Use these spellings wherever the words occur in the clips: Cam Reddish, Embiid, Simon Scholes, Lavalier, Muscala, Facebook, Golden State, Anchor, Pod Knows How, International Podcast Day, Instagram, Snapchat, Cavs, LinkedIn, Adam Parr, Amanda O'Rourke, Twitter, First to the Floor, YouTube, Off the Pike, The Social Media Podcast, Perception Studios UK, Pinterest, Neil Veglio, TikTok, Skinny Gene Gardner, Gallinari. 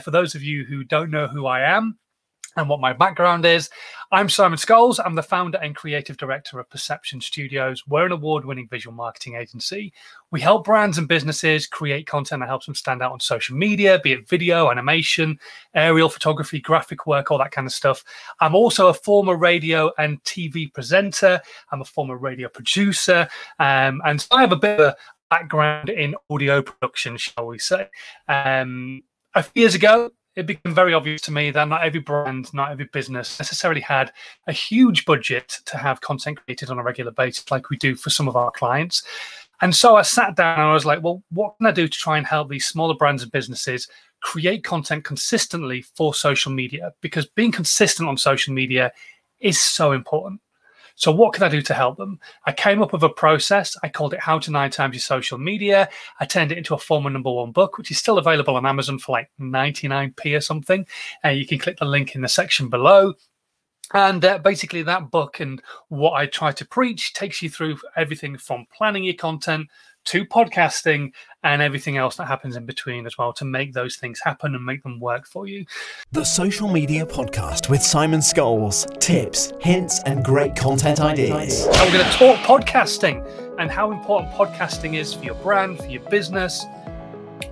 For those of you who don't know who I am and what my background is, I'm Simon Scholes. I'm the founder and creative director of Perception Studios. We're an award-winning visual marketing agency. We help brands and businesses create content that helps them stand out on social media, be it video, animation, aerial photography, graphic work, all that kind of stuff. I'm also a former radio and TV presenter. I'm a former radio producer. And so I have a bit of a background in audio production, shall we say. A few years ago, it became very obvious to me that not every brand, not every business necessarily had a huge budget to have content created on a regular basis like we do for some of our clients. And so I sat down and I was like, well, what can I do to try and help these smaller brands and businesses create content consistently for social media? Because being consistent on social media is so important. So what can I do to help them? I came up with a process. I called it How to 9 Times Your Social Media. I turned it into a former #1 book, which is still available on Amazon for like 99p or something. And you can click the link in the section below. And basically that book and what I try to preach takes you through everything from planning your content to podcasting and everything else that happens in between as well to make those things happen and make them work for you. The Social Media Podcast with Simon Scholes. Tips, hints, and great content ideas. I'm going to talk podcasting and how important podcasting is for your brand, for your business.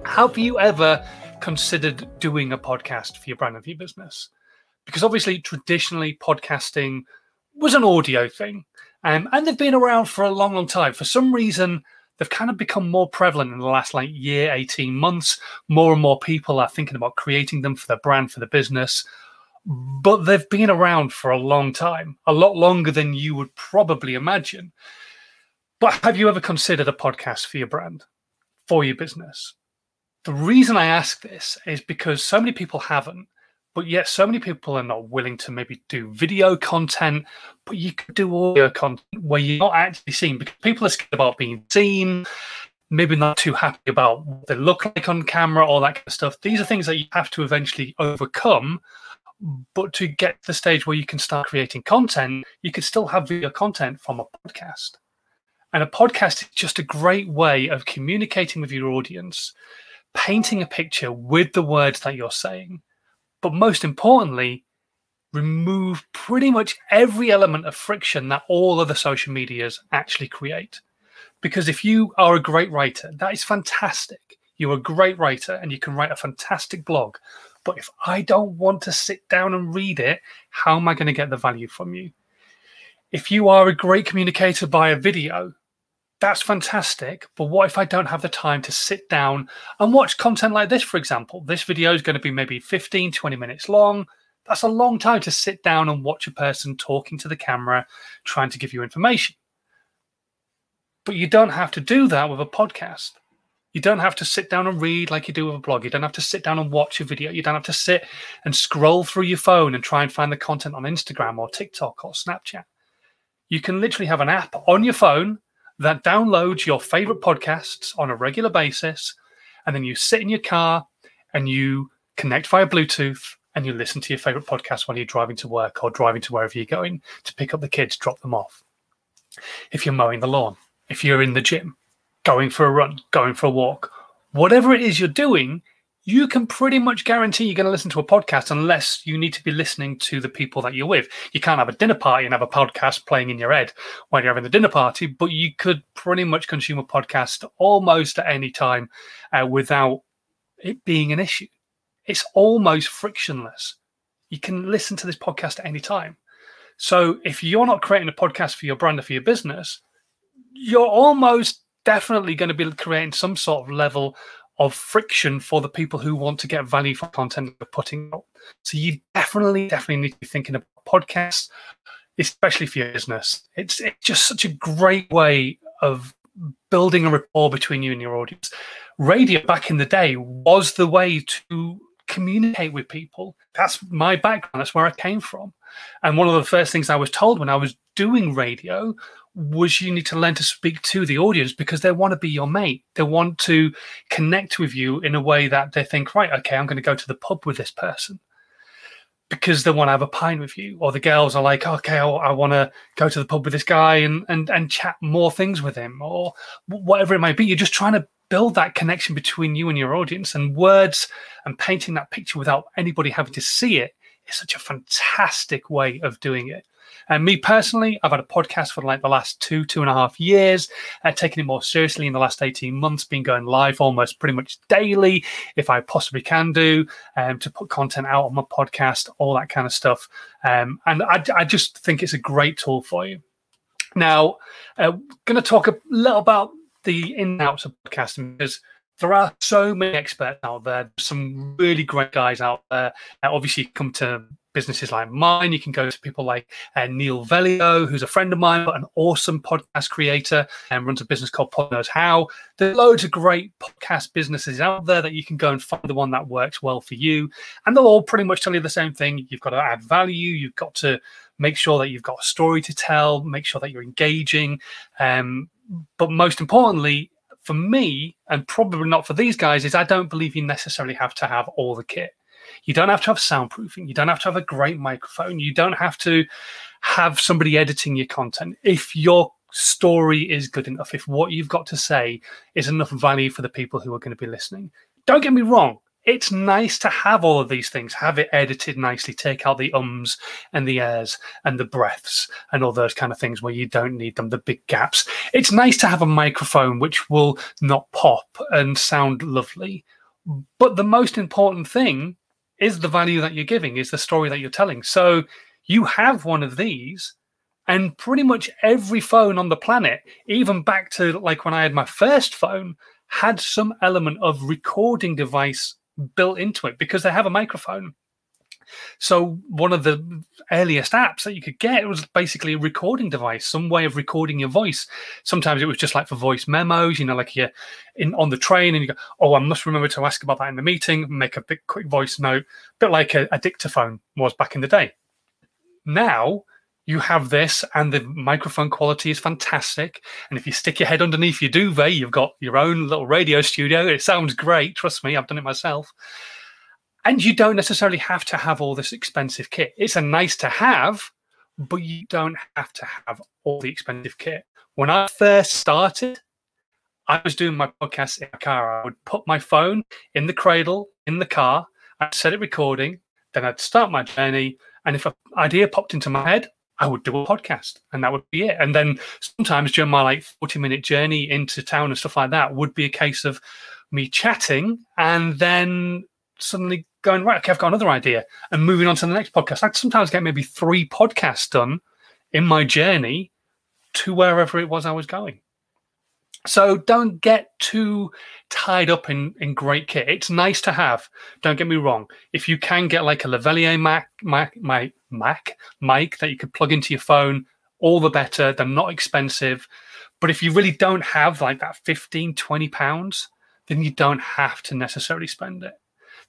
Have you ever considered doing a podcast for your brand and for your business? Because obviously, traditionally, podcasting was an audio thing. And they've been around for a long, long time. For some reason, they've kind of become more prevalent in the last like year, 18 months. More and more people are thinking about creating them for their brand, for the business. But they've been around for a long time, a lot longer than you would probably imagine. But have you ever considered a podcast for your brand, for your business? The reason I ask this is because so many people haven't, but yet so many people are not willing to maybe do video content, but you could do audio content where you're not actually seen because people are scared about being seen, maybe not too happy about what they look like on camera, all that kind of stuff. These are things that you have to eventually overcome, but to get to the stage where you can start creating content, you could still have video content from a podcast. And a podcast is just a great way of communicating with your audience, painting a picture with the words that you're saying, but most importantly, remove pretty much every element of friction that all other social medias actually create. Because if you are a great writer, that is fantastic. You're a great writer and you can write a fantastic blog. But if I don't want to sit down and read it, how am I going to get the value from you? If you are a great communicator via video, that's fantastic, but what if I don't have the time to sit down and watch content like this, for example? This video is going to be maybe 15, 20 minutes long. That's a long time to sit down and watch a person talking to the camera, trying to give you information. But you don't have to do that with a podcast. You don't have to sit down and read like you do with a blog. You don't have to sit down and watch a video. You don't have to sit and scroll through your phone and try and find the content on Instagram or TikTok or Snapchat. You can literally have an app on your phone that downloads your favorite podcasts on a regular basis, and then you sit in your car and you connect via Bluetooth and you listen to your favorite podcast while you're driving to work or driving to wherever you're going to pick up the kids, drop them off. If you're mowing the lawn, if you're in the gym, going for a run, going for a walk, whatever it is you're doing, you can pretty much guarantee you're going to listen to a podcast unless you need to be listening to the people that you're with. You can't have a dinner party and have a podcast playing in your head while you're having the dinner party, but you could pretty much consume a podcast almost at any time without it being an issue. It's almost frictionless. You can listen to this podcast at any time. So if you're not creating a podcast for your brand or for your business, you're almost definitely going to be creating some sort of level of friction for the people who want to get value from content you're putting out. So you definitely need to be thinking about podcasts, especially for your business. It's just such a great way of building a rapport between you and your audience. Radio back in the day was the way to communicate with people. That's my background. That's where I came from. And one of the first things I was told when I was doing radio was you need to learn to speak to the audience because they want to be your mate. They want to connect with you in a way that they think, right, okay, I'm going to go to the pub with this person because they want to have a pint with you. Or the girls are like, okay, I want to go to the pub with this guy and chat more things with him or whatever it might be. You're just trying to build that connection between you and your audience, and words and painting that picture without anybody having to see it is such a fantastic way of doing it. And me personally, I've had a podcast for like the last two and a half years, taking it more seriously in the last 18 months, been going live almost pretty much daily, if I possibly can do, to put content out on my podcast, all that kind of stuff. And I just think it's a great tool for you. Now, going to talk a little about the ins and outs of podcasting, because there are so many experts out there, some really great guys out there. Obviously, come to businesses like mine. You can go to people like Neil Veglio, who's a friend of mine, but an awesome podcast creator and runs a business called Pod Knows How. There's loads of great podcast businesses out there that you can go and find the one that works well for you. And they'll all pretty much tell you the same thing. You've got to add value. You've got to make sure that you've got a story to tell, make sure that you're engaging. But most importantly, for me, and probably not for these guys, is I don't believe you necessarily have to have all the kit. You don't have to have soundproofing. You don't have to have a great microphone. You don't have to have somebody editing your content. If your story is good enough, if what you've got to say is enough value for the people who are going to be listening. Don't get me wrong. It's nice to have all of these things, have it edited nicely, take out the ums and the airs and the breaths and all those kind of things where you don't need them, the big gaps. It's nice to have a microphone which will not pop and sound lovely. But the most important thing is the value that you're giving, is the story that you're telling. So you have one of these, and pretty much every phone on the planet, even back to like when I had my first phone, had some element of recording device built into it because they have a microphone. So one of the earliest apps that you could get was basically a recording device, some way of recording your voice. Sometimes it was just like for voice memos, you know, like you're in, on the train and you go, oh, I must remember to ask about that in the meeting, make a big quick voice note, a bit like a dictaphone was back in the day. Now you have this, and the microphone quality is fantastic. And if you stick your head underneath your duvet, you've got your own little radio studio. It sounds great. Trust me, I've done it myself. And you don't necessarily have to have all this expensive kit. It's a nice to have, but you don't have to have all the expensive kit. When I first started, I was doing my podcast in my car. I would put my phone in the cradle in the car. I'd set it recording. Then I'd start my journey. And if an idea popped into my head, I would do a podcast, and that would be it. And then sometimes during my like 40-minute journey into town and stuff like that would be a case of me chatting and then suddenly going, right, okay, I've got another idea, and moving on to the next podcast. I'd sometimes get maybe 3 podcasts done in my journey to wherever it was I was going. So don't get too tied up in great kit. It's nice to have. Don't get me wrong. If you can get like a Lavalier mic that you could plug into your phone, all the better. They're not expensive. But if you really don't have like that £15-20, then you don't have to necessarily spend it.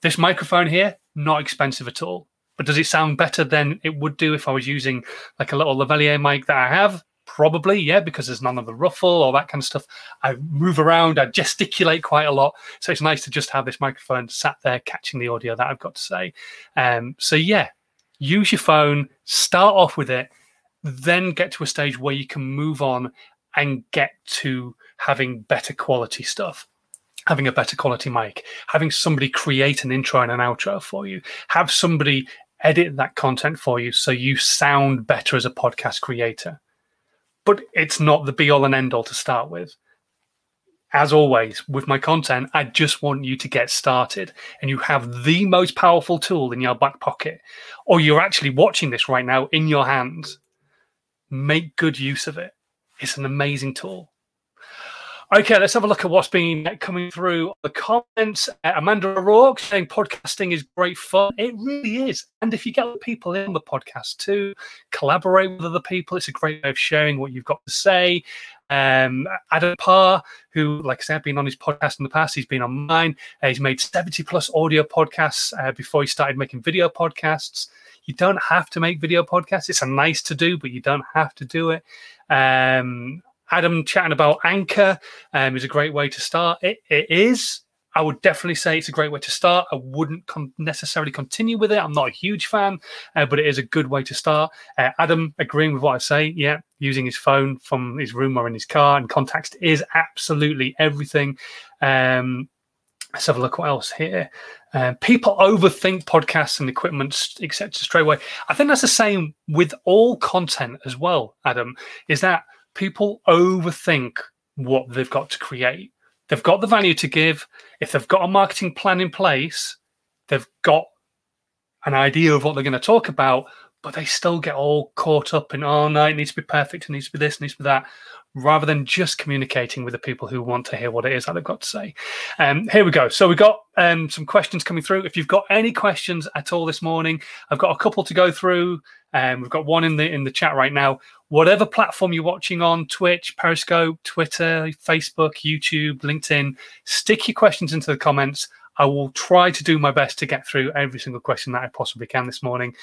This microphone here, not expensive at all. But does it sound better than it would do if I was using like a little Lavalier mic that I have? Probably, yeah, because there's none of the ruffle or that kind of stuff. I move around, I gesticulate quite a lot. So it's nice to just have this microphone sat there catching the audio that I've got to say. So yeah, use your phone, start off with it, then get to a stage where you can move on and get to having better quality stuff. Having a better quality mic, having somebody create an intro and an outro for you, have somebody edit that content for you so you sound better as a podcast creator. But it's not the be-all and end-all to start with. As always, with my content, I just want you to get started, and you have the most powerful tool in your back pocket, or you're actually watching this right now in your hands. Make good use of it. It's an amazing tool. Okay, let's have a look at what's been coming through the comments. Amanda O'Rourke saying podcasting is great fun. It really is. And if you get people in the podcast too, collaborate with other people. It's a great way of sharing what you've got to say. Adam Parr, who, like I said, I've been on his podcast in the past. He's been on mine. He's made 70+ audio podcasts before he started making video podcasts. You don't have to make video podcasts. It's a nice to do, but you don't have to do it. Adam chatting about Anchor is a great way to start. It is. I would definitely say it's a great way to start. I wouldn't necessarily continue with it. I'm not a huge fan, but it is a good way to start. Adam, agreeing with what I say, yeah, using his phone from his room or in his car, and context is absolutely everything. Let's have a look what else here. People overthink podcasts and equipment, etc. straight away. I think that's the same with all content as well, Adam, is that people overthink what they've got to create. They've got the value to give. If they've got a marketing plan in place, they've got an idea of what they're going to talk about, but they still get all caught up in, oh, no, it needs to be perfect, it needs to be this, it needs to be that, rather than just communicating with the people who want to hear what it is that they've got to say. Here we go. So we've got some questions coming through. If you've got any questions at all this morning, I've got a couple to go through. We've got one in the chat right now. Whatever platform you're watching on, Twitch, Periscope, Twitter, Facebook, YouTube, LinkedIn, stick your questions into the comments. I will try to do my best to get through every single question that I possibly can this morning.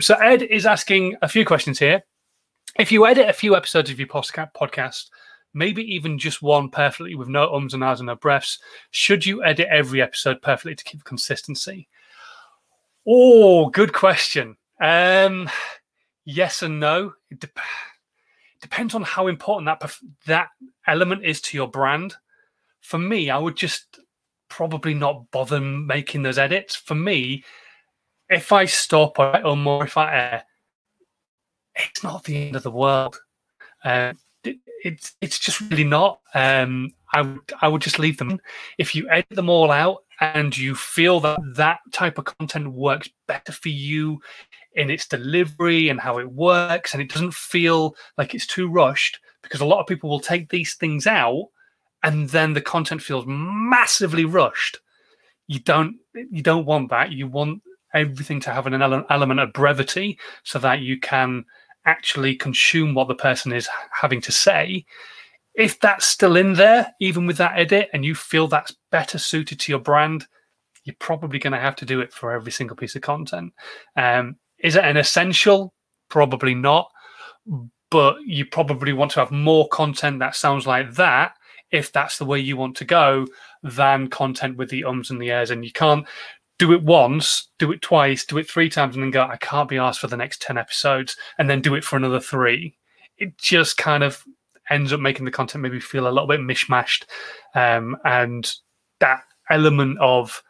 So Ed is asking a few questions here. If you edit a few episodes of your podcast, maybe even just one perfectly with no ums and ahs and no breaths, should you edit every episode perfectly to keep consistency? Oh, good question. Yes and no. It depends on how important that element is to your brand. For me, I would just probably not bother making those edits. For me, if I stop or more, if I air, it's not the end of the world. It's just really not. I would just leave them in. If you edit them all out and you feel that type of content works better for you in its delivery and how it works, and it doesn't feel like it's too rushed, because a lot of people will take these things out and then the content feels massively rushed. You don't want that. You want everything to have an element of brevity so that you can actually consume what the person is having to say. If that's still in there, even with that edit, and you feel that's better suited to your brand, you're probably going to have to do it for every single piece of content. Is it an essential? Probably not. But you probably want to have more content that sounds like that, if that's the way you want to go, than content with the ums and the airs. And you can't do it once, do it twice, do it three times, and then go, I can't be asked for the next 10 episodes, and then do it for another 3. It just kind of ends up making the content maybe feel a little bit mishmashed. And that element of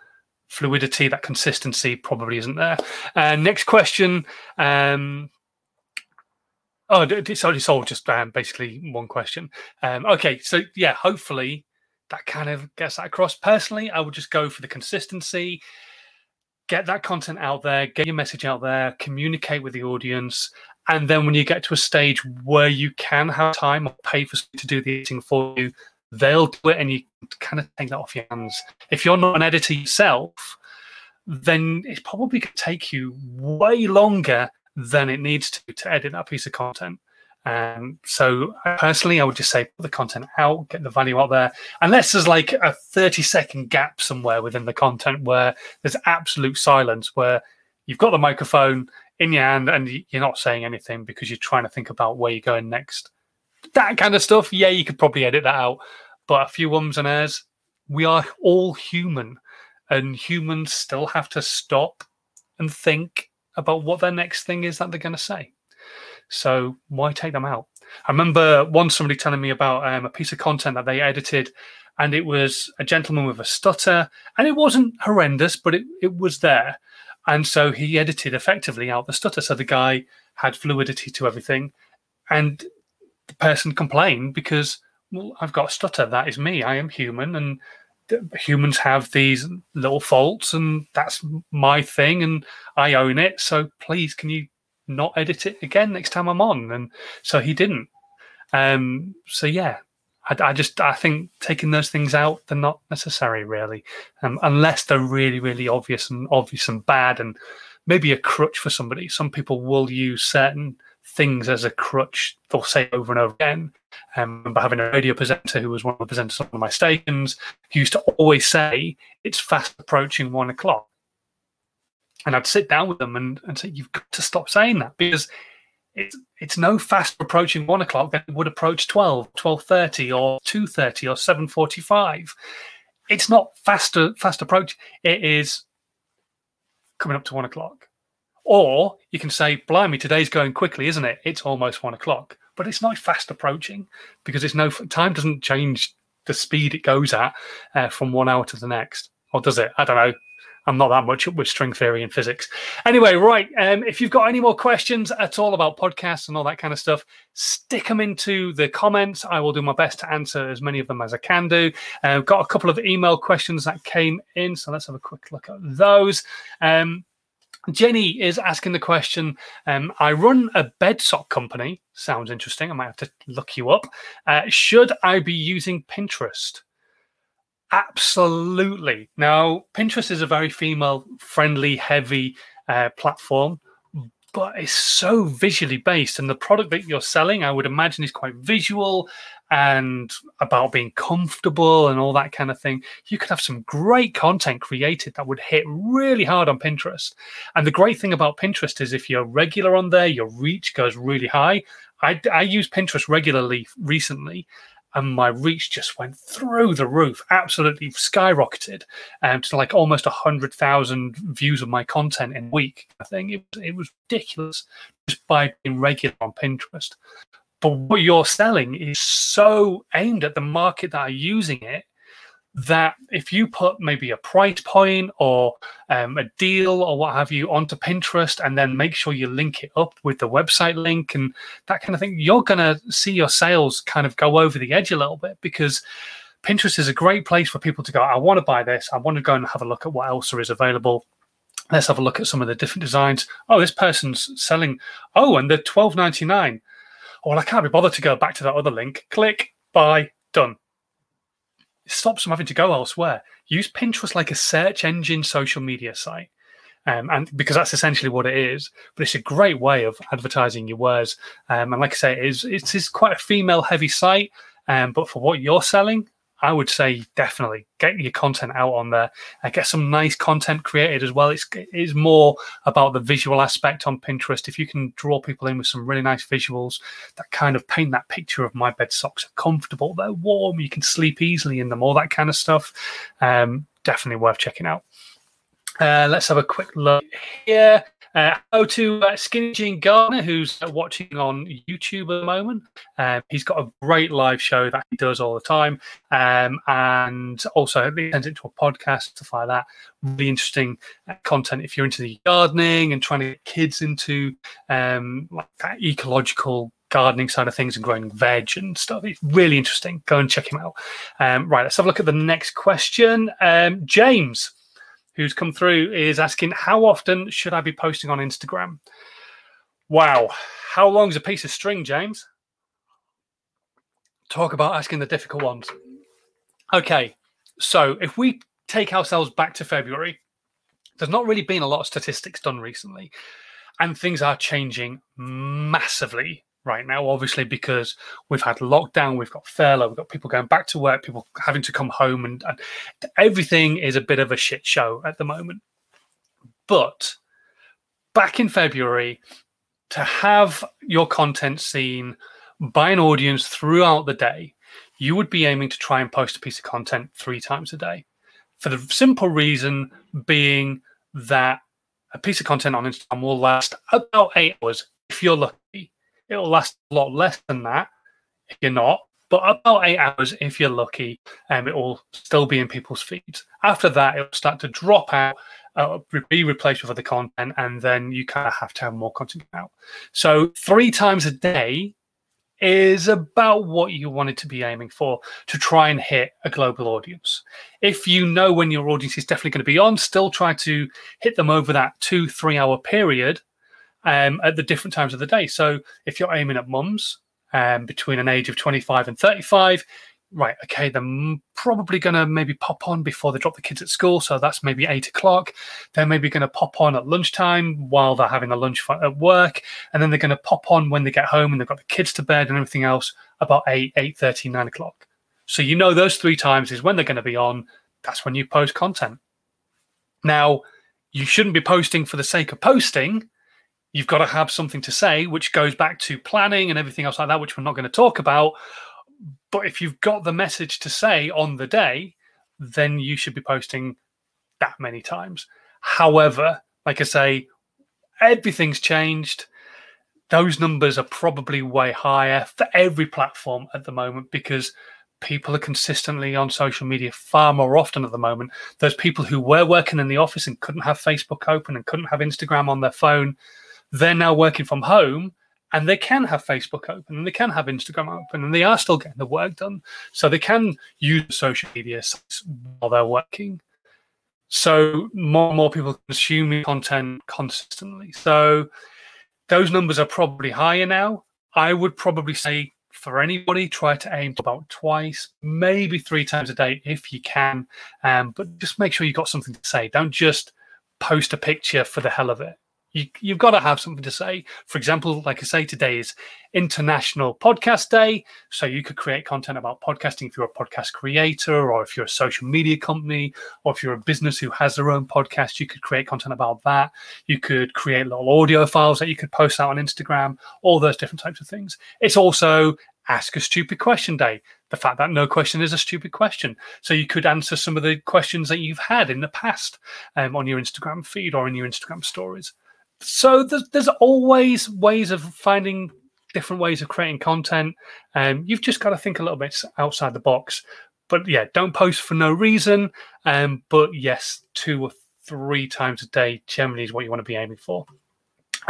fluidity, that consistency, probably isn't there. Next question. It's all just basically one question. Okay, so yeah, hopefully that kind of gets that across. Personally, I would just go for the consistency. Get that content out there, get your message out there, communicate with the audience. And then when you get to a stage where you can have time or pay for somebody to do the editing for you, they'll do it and you kind of take that off your hands. If you're not an editor yourself, then it's probably going to take you way longer than it needs to edit that piece of content. So personally, I would just say put the content out, get the value out there, unless there's like a 30-second gap somewhere within the content where there's absolute silence, where you've got the microphone in your hand and you're not saying anything because you're trying to think about where you're going next. That kind of stuff, yeah, you could probably edit that out. But a few ums and ahs, we are all human, and humans still have to stop and think about what their next thing is that they're going to say. So why take them out? I remember once somebody telling me about a piece of content that they edited, and it was a gentleman with a stutter, and it wasn't horrendous, but it was there. And so he edited effectively out the stutter. So the guy had fluidity to everything, and the person complained because, well, I've got a stutter. That is me. I am human, and humans have these little faults, and that's my thing, and I own it. So please, can you not edit it again next time I'm on? And so he didn't. So yeah, I think taking those things out, they're not necessary really, unless they're really, really obvious and bad, and maybe a crutch for somebody. Some people will use certain things as a crutch. They'll say over and over again. I remember having a radio presenter who was one of the presenters on my stations, who used to always say, it's fast approaching 1:00. And I'd sit down with them and say, you've got to stop saying that, because it's no faster approaching 1:00 than it would approach 12, 12:30 or 2:30 or 7:45. It's not fast approach. It is coming up to 1 o'clock. Or you can say, blimey, today's going quickly, isn't it? It's almost 1 o'clock. But it's not fast approaching because it's time doesn't change the speed it goes at from 1 hour to the next. Or does it? I don't know. I'm not that much up with string theory and physics. Anyway, right. If you've got any more questions at all about podcasts and all that kind of stuff, stick them into the comments. I will do my best to answer as many of them as I can do. I've got a couple of email questions that came in, so let's have a quick look at those. Jenny is asking the question, I run a bed sock company. Sounds interesting. I might have to look you up. Should I be using Pinterest? Absolutely. Now, Pinterest is a very female-friendly, heavy platform, but it's so visually based. And the product that you're selling, I would imagine, is quite visual and about being comfortable and all that kind of thing. You could have some great content created that would hit really hard on Pinterest. And the great thing about Pinterest is if you're regular on there, your reach goes really high. I use Pinterest regularly recently, and my reach just went through the roof, absolutely skyrocketed, to like almost 100,000 views of my content in a week. I think it was ridiculous just by being regular on Pinterest. But what you're selling is so aimed at the market that are using it that if you put maybe a price point or a deal or what have you onto Pinterest and then make sure you link it up with the website link and that kind of thing, you're going to see your sales kind of go over the edge a little bit because Pinterest is a great place for people to go, I want to buy this. I want to go and have a look at what else there is available. Let's have a look at some of the different designs. Oh, this person's selling. Oh, and they're $12.99. Oh, well, I can't be bothered to go back to that other link. Click, buy, done. It stops them having to go elsewhere. Use Pinterest like a search engine social media site, and because that's essentially what it is. But it's a great way of advertising your wares. And like I say, it is quite a female-heavy site. But for what you're selling, I would say definitely get your content out on there and get some nice content created as well. It's more about the visual aspect on Pinterest. If you can draw people in with some really nice visuals that kind of paint that picture of my bed socks are comfortable, they're warm, you can sleep easily in them, all that kind of stuff, definitely worth checking out. Let's have a quick look here. Hello to Skinny Gene Gardner, who's watching on YouTube at the moment. He's got a great live show that he does all the time. And also, he sends it to a podcast to find that really interesting content. If you're into the gardening and trying to get kids into like that ecological gardening side of things and growing veg and stuff, it's really interesting. Go and check him out. Right, let's have a look at the next question. James, who's come through, is asking, how often should I be posting on Instagram? Wow. How long's a piece of string, James? Talk about asking the difficult ones. Okay. So if we take ourselves back to February, there's not really been a lot of statistics done recently. And things are changing massively right now, obviously, because we've had lockdown, we've got furlough, we've got people going back to work, people having to come home, and everything is a bit of a shit show at the moment. But back in February, to have your content seen by an audience throughout the day, you would be aiming to try and post a piece of content 3 times a day. For the simple reason being that a piece of content on Instagram will last about 8 hours if you're lucky. It'll last a lot less than that if you're not, but about 8 hours if you're lucky, and it will still be in people's feeds. After that, it'll start to drop out, be replaced with other content, and then you kind of have to have more content out. So 3 times a day is about what you wanted to be aiming for to try and hit a global audience. If you know when your audience is definitely going to be on, still try to hit them over that 2-3 hour period. At the different times of the day. So if you're aiming at mums between an age of 25 and 35, right, okay, they're probably going to maybe pop on before they drop the kids at school. So that's maybe 8 o'clock. They're maybe going to pop on at lunchtime while they're having a lunch at work. And then they're going to pop on when they get home and they've got the kids to bed and everything else about 8, 8:30, 9 o'clock. So you know those 3 times is when they're going to be on. That's when you post content. Now, you shouldn't be posting for the sake of posting. You've got to have something to say, which goes back to planning and everything else like that, which we're not going to talk about. But if you've got the message to say on the day, then you should be posting that many times. However, like I say, everything's changed. Those numbers are probably way higher for every platform at the moment because people are consistently on social media far more often at the moment. Those people who were working in the office and couldn't have Facebook open and couldn't have Instagram on their phone, they're now working from home and they can have Facebook open and they can have Instagram open and they are still getting the work done. So they can use social media while they're working. So more and more people consume content consistently. So those numbers are probably higher now. I would probably say for anybody, try to aim to about twice, maybe three times a day if you can. But just make sure you've got something to say. Don't just post a picture for the hell of it. You've got to have something to say. For example, like I say, today is International Podcast Day. So you could create content about podcasting if you're a podcast creator or if you're a social media company or if you're a business who has their own podcast, you could create content about that. You could create little audio files that you could post out on Instagram, all those different types of things. It's also Ask a Stupid Question Day. The fact that no question is a stupid question. So you could answer some of the questions that you've had in the past on your Instagram feed or in your Instagram stories. So there's always ways of finding different ways of creating content. You've just got to think a little bit outside the box. But yeah, don't post for no reason. But yes, 2 or 3 times a day generally is what you want to be aiming for.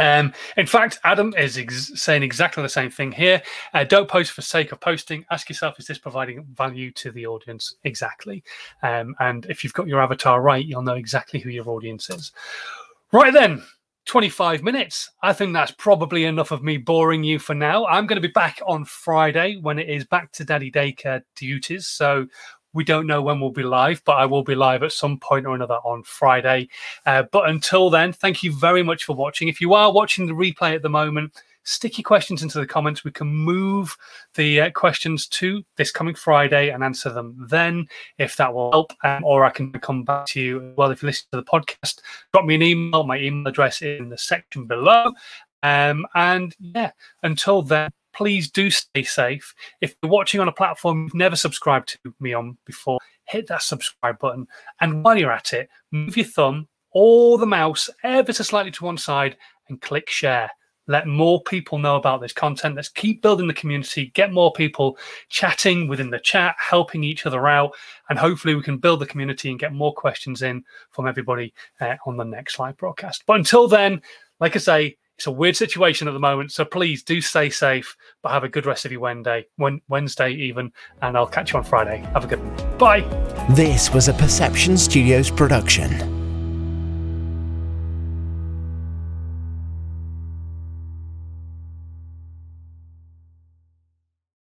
In fact, Adam is saying exactly the same thing here. Don't post for sake of posting. Ask yourself, is this providing value to the audience? Exactly. And if you've got your avatar right, you'll know exactly who your audience is. Right then. 25 minutes. I think that's probably enough of me boring you for now. I'm going to be back on Friday when it is back to Daddy Daycare duties. So we don't know when we'll be live, but I will be live at some point or another on Friday. But until then, thank you very much for watching. If you are watching the replay at the moment, stick your questions into the comments. We can move the questions to this coming Friday and answer them then, if that will help. Or I can come back to you as well. If you listen to the podcast, drop me an email. My email address is in the section below. And yeah, until then, please do stay safe. If you're watching on a platform you've never subscribed to me on before, hit that subscribe button. And while you're at it, move your thumb or the mouse ever so slightly to one side and click share. Let more people know about this content. Let's keep building the community, get more people chatting within the chat, helping each other out, and hopefully we can build the community and get more questions in from everybody on the next live broadcast. But until then, like I say, it's a weird situation at the moment, so please do stay safe, but have a good rest of your Wednesday even, and I'll catch you on Friday. Have a good one. Bye. This was a Perception Studios production.